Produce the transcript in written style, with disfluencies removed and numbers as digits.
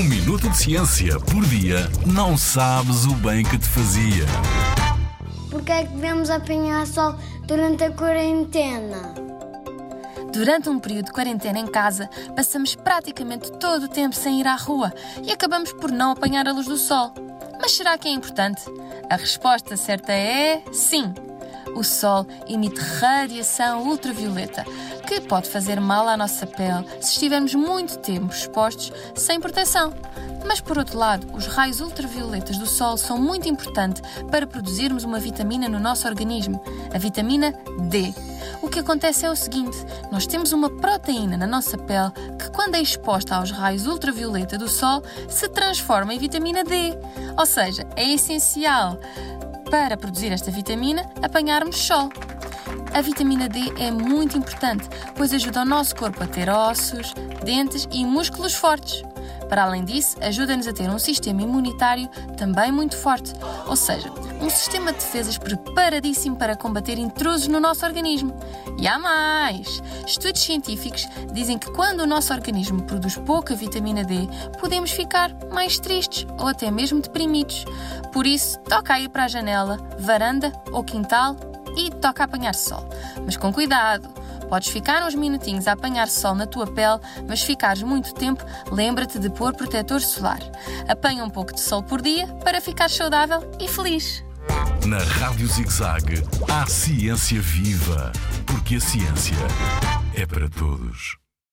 Um minuto de ciência por dia, não sabes o bem que te fazia. Porquê é que devemos apanhar sol durante a quarentena? Durante um período de quarentena em casa, passamos praticamente todo o tempo sem ir à rua e acabamos por não apanhar a luz do sol. Mas será que é importante? A resposta certa é sim. O sol emite radiação ultravioleta, que pode fazer mal à nossa pele se estivermos muito tempo expostos sem proteção. Mas, por outro lado, os raios ultravioletas do sol são muito importantes para produzirmos uma vitamina no nosso organismo, a vitamina D. O que acontece é o seguinte: nós temos uma proteína na nossa pele que, quando é exposta aos raios ultravioleta do sol, se transforma em vitamina D. Ou seja, é essencial para produzir esta vitamina, apanharmos sol. A vitamina D é muito importante, pois ajuda o nosso corpo a ter ossos, dentes e músculos fortes. Para além disso, ajuda-nos a ter um sistema imunitário também muito forte, ou seja, um sistema de defesas preparadíssimo para combater intrusos no nosso organismo. E há mais! Estudos científicos dizem que quando o nosso organismo produz pouca vitamina D, podemos ficar mais tristes ou até mesmo deprimidos. Por isso, toca a ir para a janela, varanda ou quintal e toca a apanhar sol. Mas com cuidado! Podes ficar uns minutinhos a apanhar sol na tua pele, mas se ficares muito tempo, lembra-te de pôr protetor solar. Apanha um pouco de sol por dia para ficar saudável e feliz. Na Rádio ZigZag, há ciência viva, porque a ciência é para todos.